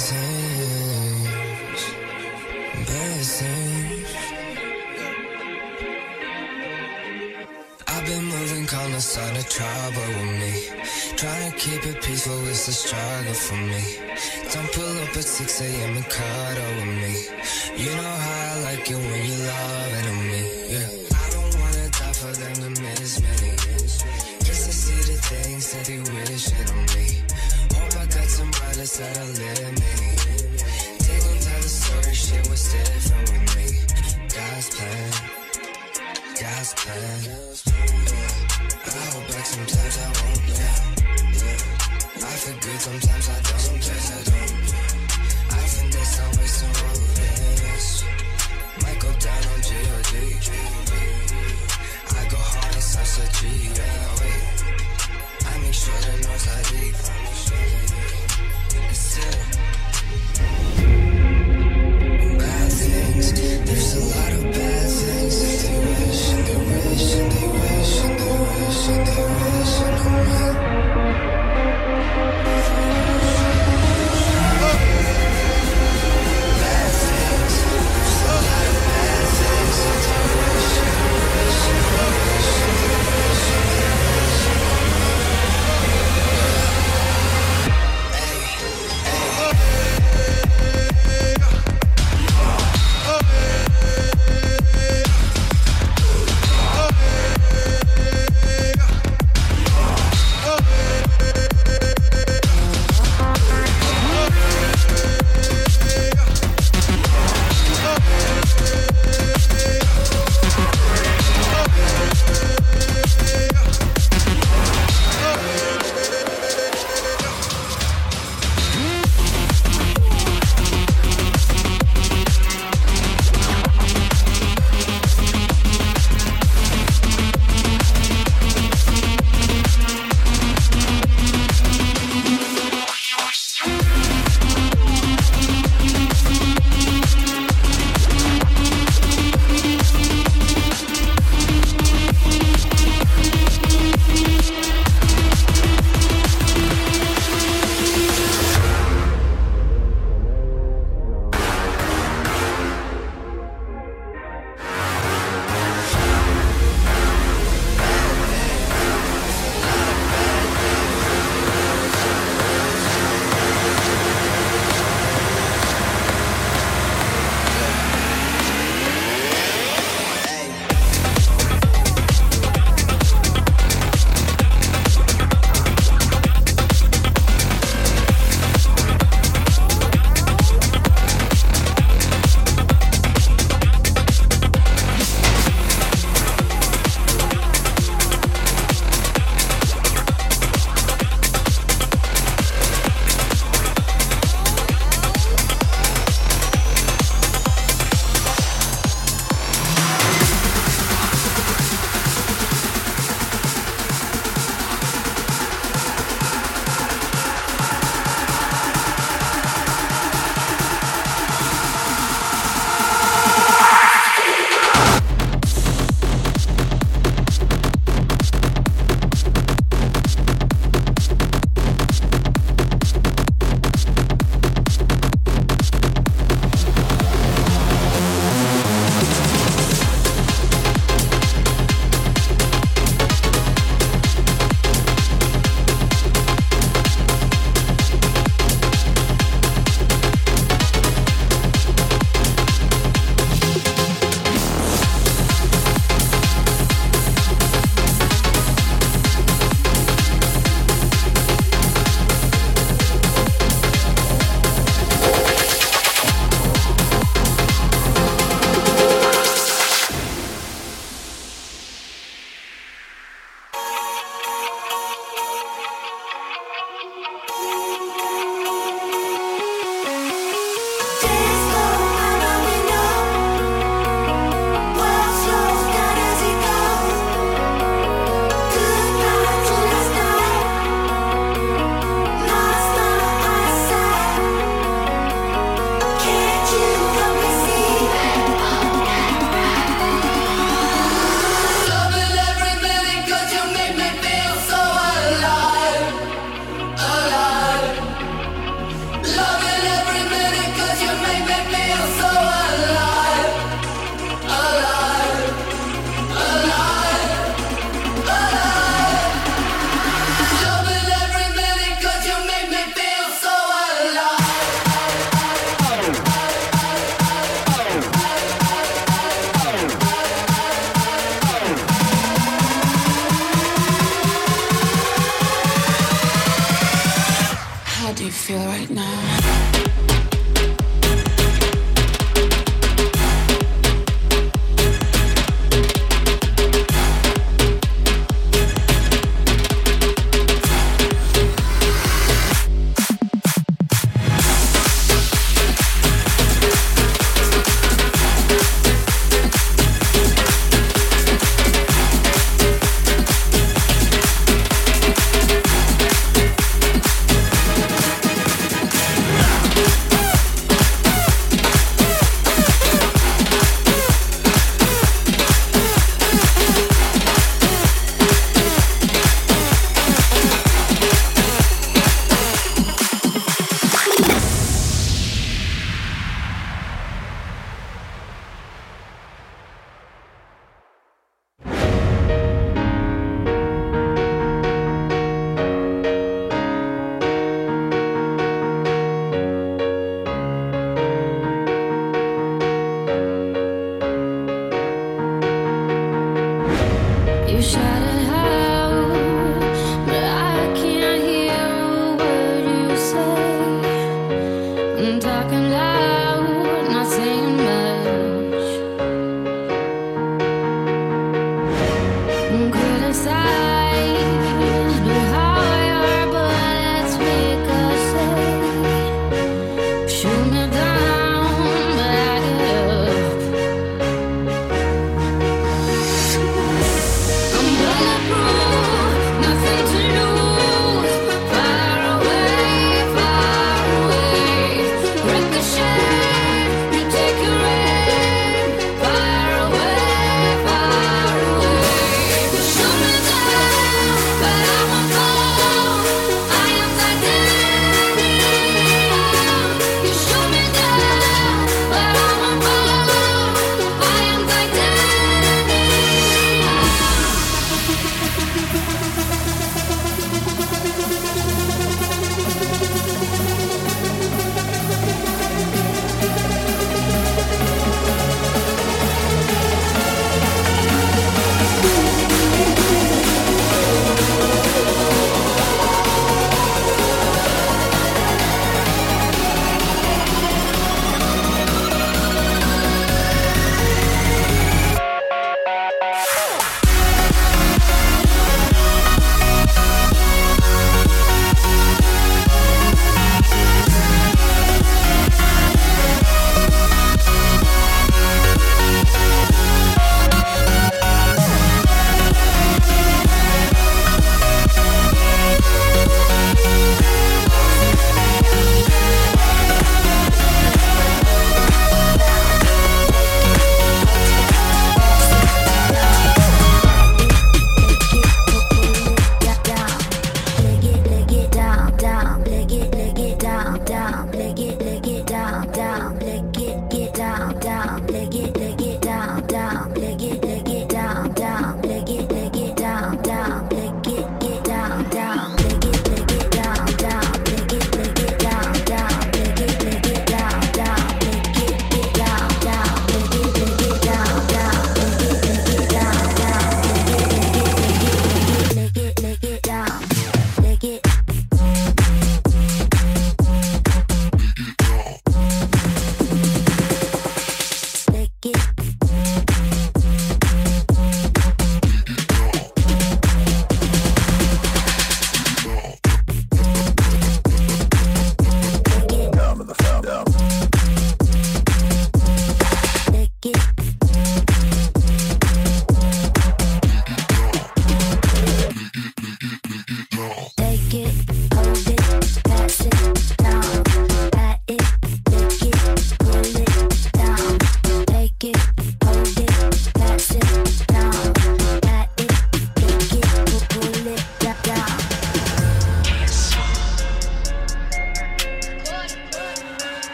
This is I've been moving calm, I started trouble with me. Trying to keep it peaceful, it's a struggle for me. Don't pull up at 6 a.m. and cuddle with me. You know how I like it when you're loving on me, yeah. I don't wanna die for them to miss me. Guess I see the things that they wishing on me. Hope I got some violence that'll live me. They gon' tell the story, shit was different with me. God's plan, God's plan. I hold back sometimes, I won't, yeah. I feel good sometimes, I don't, sometimes I don't. I think that's always the road, yeah. Might go down on G.O.D. I go hard and such a G, yeah, wait. I make sure the north I leave. It's still bad things, there's a lot of bad things. They wish, and they wish, and they wish, and they wish, and they wish, and bad things, there's a lot of bad things. They wish, and they wish, and they wish, and they wish, and they wish, and they wish.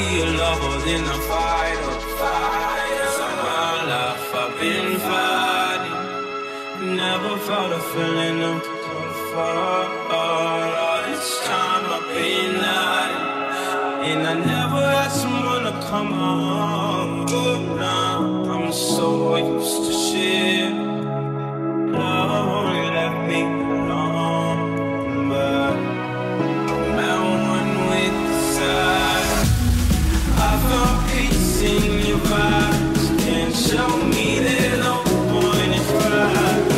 be a lover than a fighter. So my life I've been fighting. Never felt a feeling of comfort. All this time I've been hiding, and I never had someone to come home. But now I'm so used to shit. Love left me alone, but I'm one with the side. I found peace in your vibes, and show me that no one is right.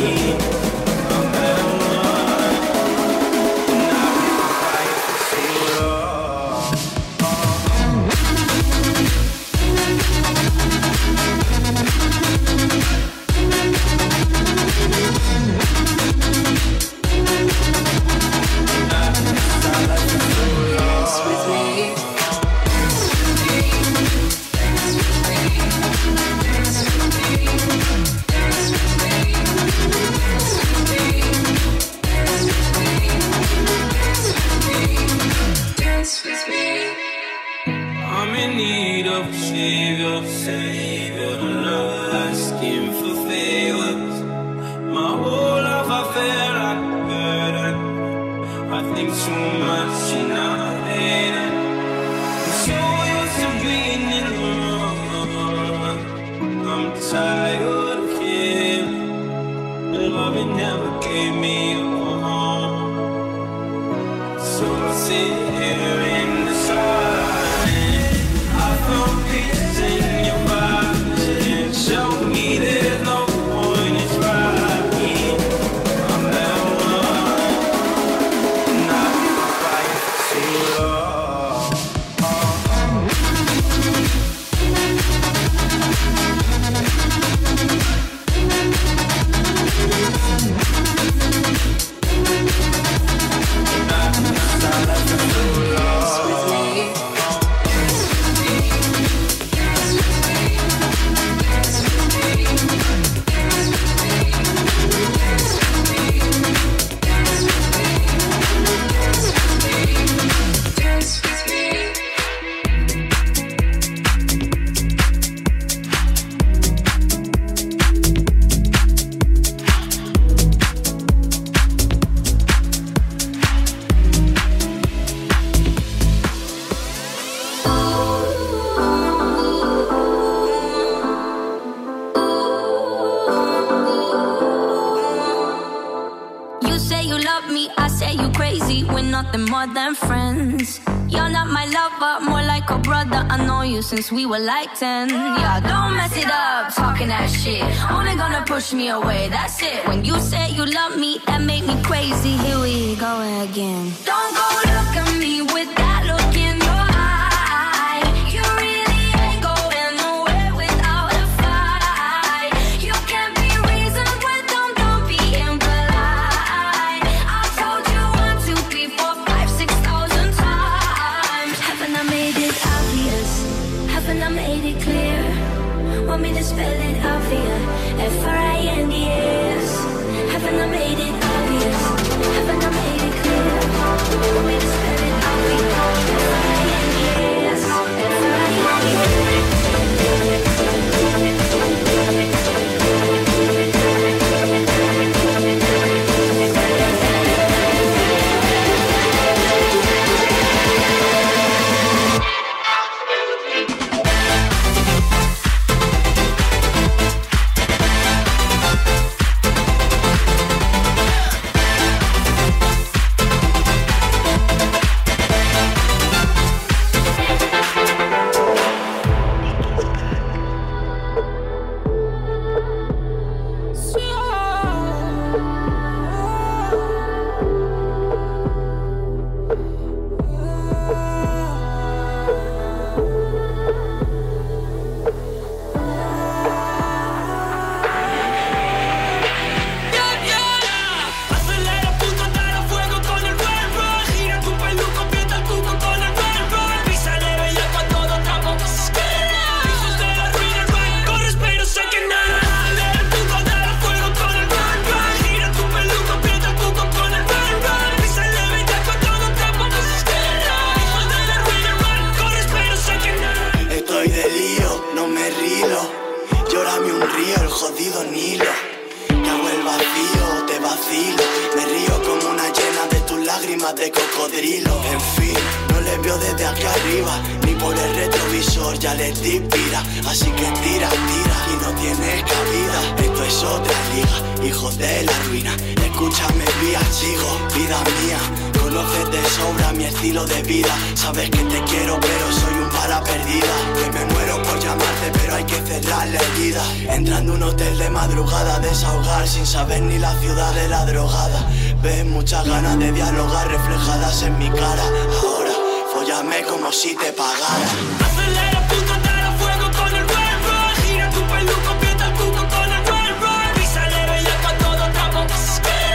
Since we were like 10, yeah, don't mess it up, talking that shit. Only gonna push me away, that's it. When you say you love me, that made me crazy. Here we go again. Don't go look at me with that look in your eye. You really ain't going nowhere without a fight. You can't be reasoned with them, don't be impolite. I've told you 1, 2, 3, 4, 5, 6,000 times. Haven't I made it obvious? Haven't I made it clear? Want me to spell it out for you? F-R-I-N-D-S. Haven't I made it obvious? Haven't I made it clear? Want me to spell it out for you? F-R-I-N-D-S. jodido Nilo. Que hago el vacío, te vacilo. Me río como una llena de tus lágrimas de cocodrilo. En fin, no les veo desde aquí arriba, ni por el retrovisor ya les di pira. Así que tira, tira y no tienes cabida. Esto es otra liga, hijos de la ruina. Escúchame vía, sigo, vida mía. Conoces de sobra mi estilo de vida. Sabes que te quiero pero soy un bala perdida. Que me muero por llamarte pero hay que cerrar la herida. Entrando a un hotel de madrugada, desahogar sin saber ni la ciudad de la drogada. Ves muchas ganas de dialogar reflejadas en mi cara. Ahora, fóllame como si te pagara. Acelera, puto, dar a fuego con el Rolls-Royce. Gira tu peluco, aprieta el cuco con el Rolls-Royce. Písale y con todo trapo que se espera.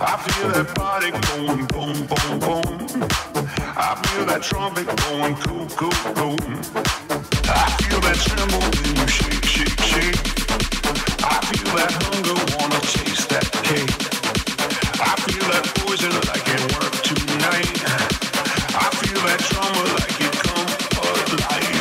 I I feel that body going boom, boom, boom. I feel that trumpet going cool, cool, boom. I feel that tremble when you shake, shake, shake. I feel that hunger, wanna taste that cake. I feel that poison like it worked tonight. I feel that trauma like it come alive.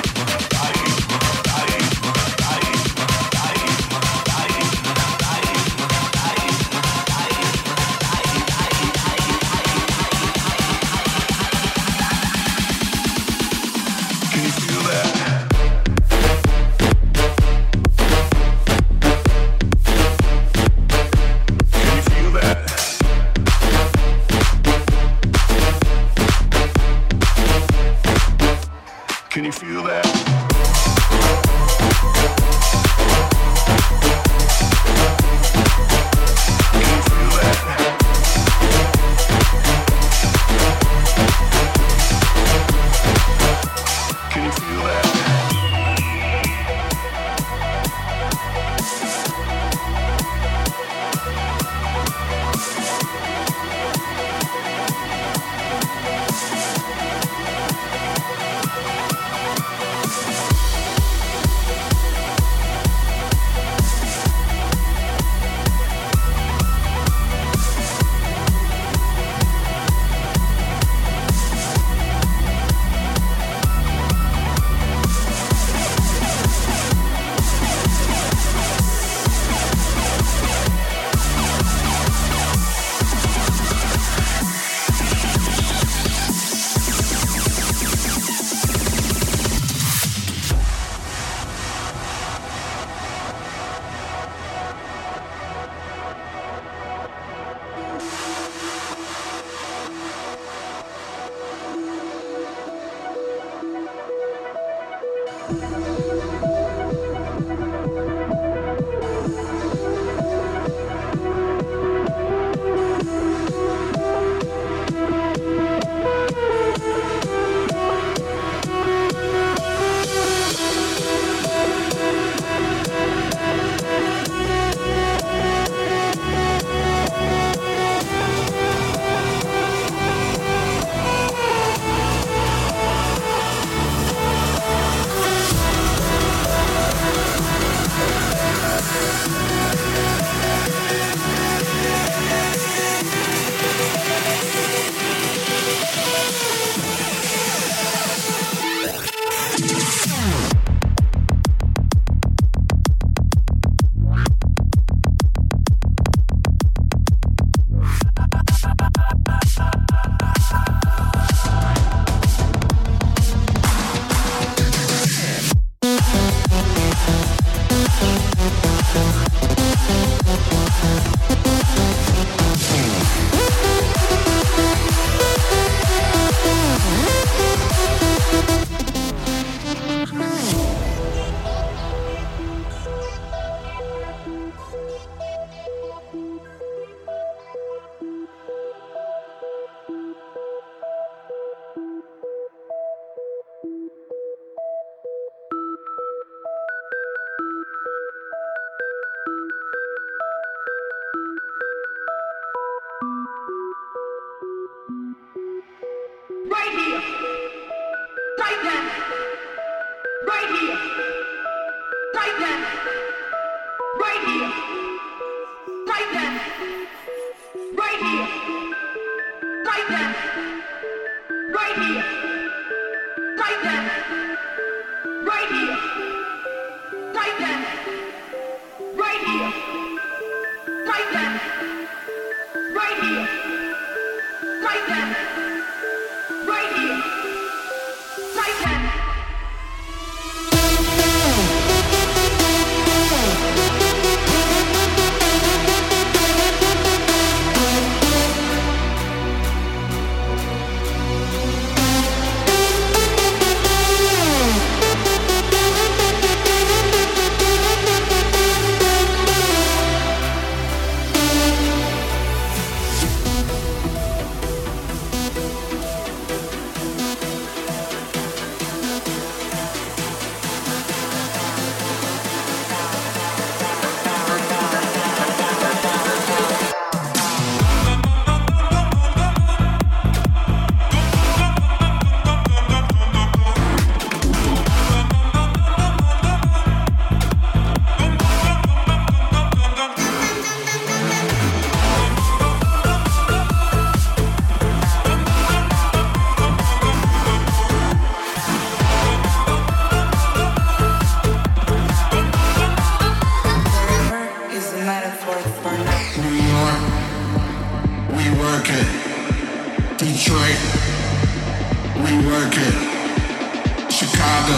rework it. Chicago,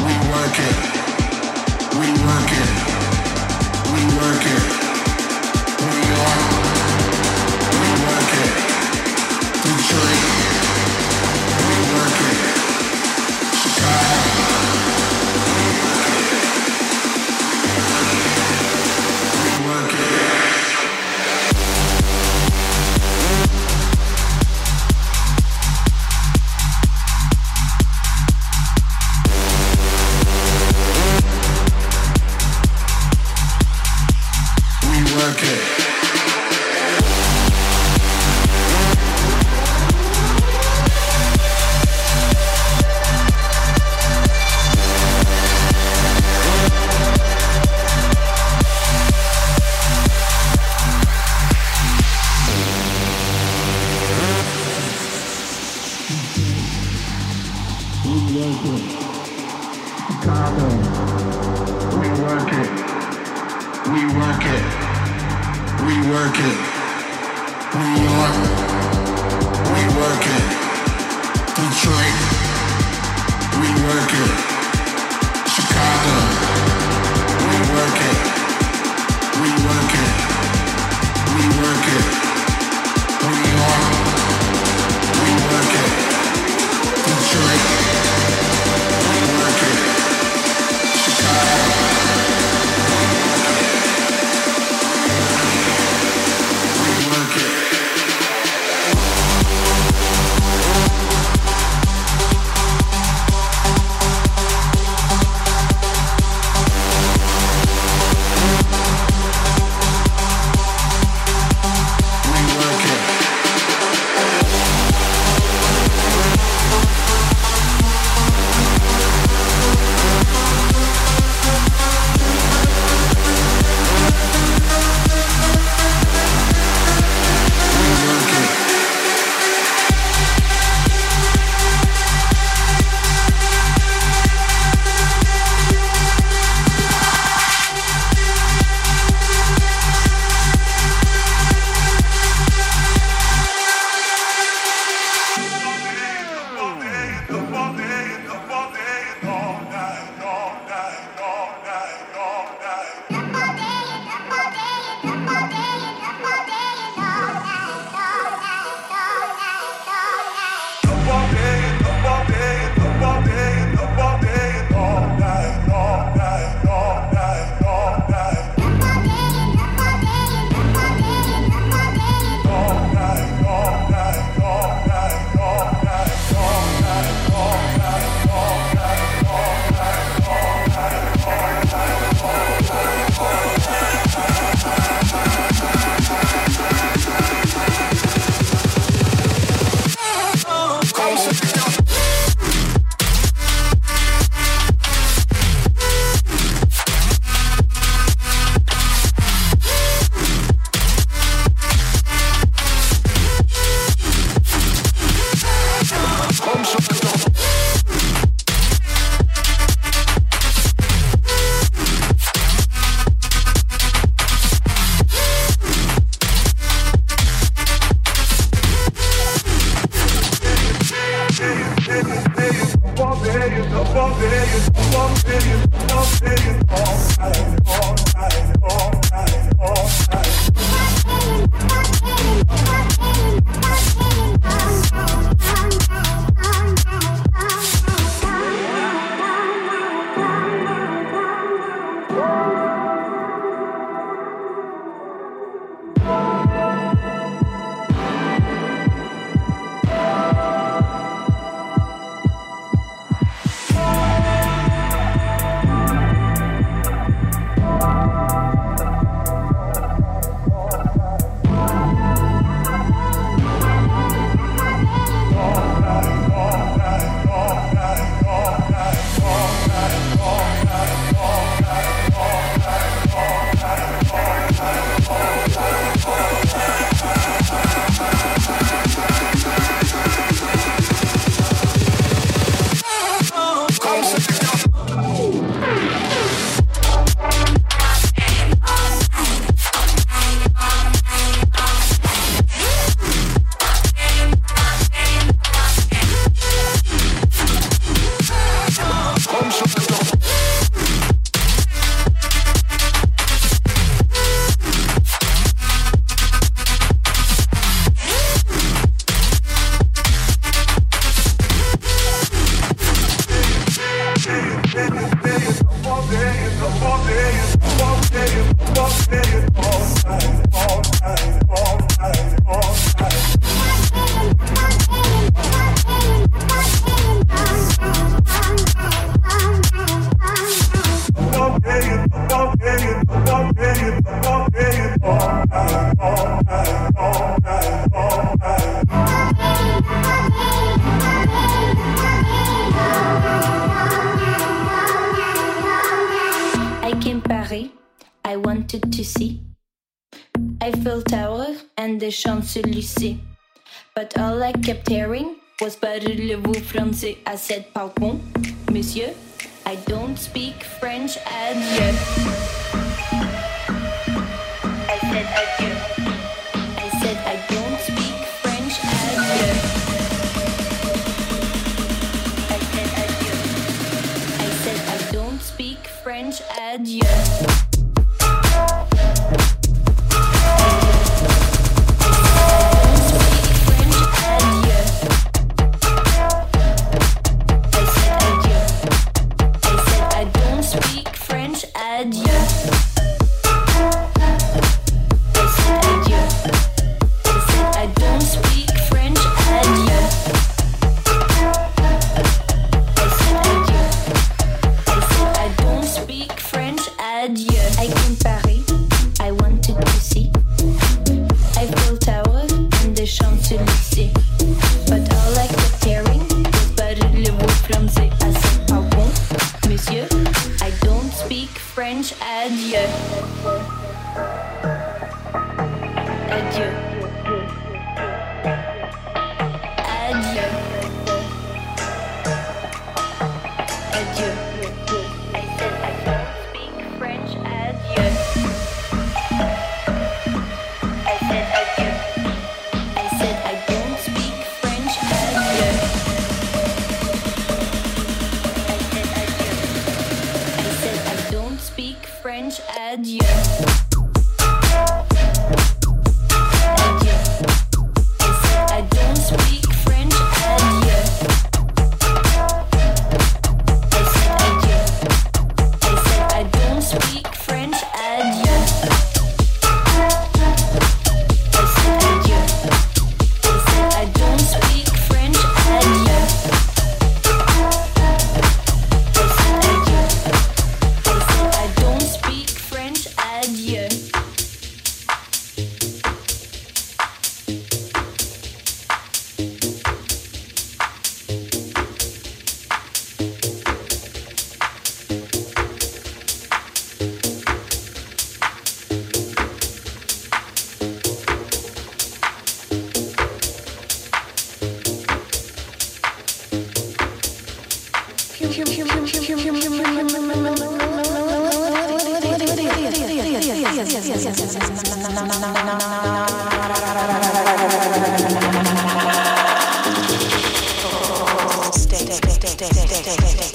rework it. Rework it. Rework it. New York, rework it. Detroit, rework it. Chicago, rework it. Rework it. wanted to see. Eiffel Tower and the Champs-Élysées. But all I kept hearing was parlez-vous français? I said, pardon, monsieur, I don't speak French, adieu. I said adieu. I said I don't speak French, adieu. I said adieu. I said I don't speak French, adieu. Stay.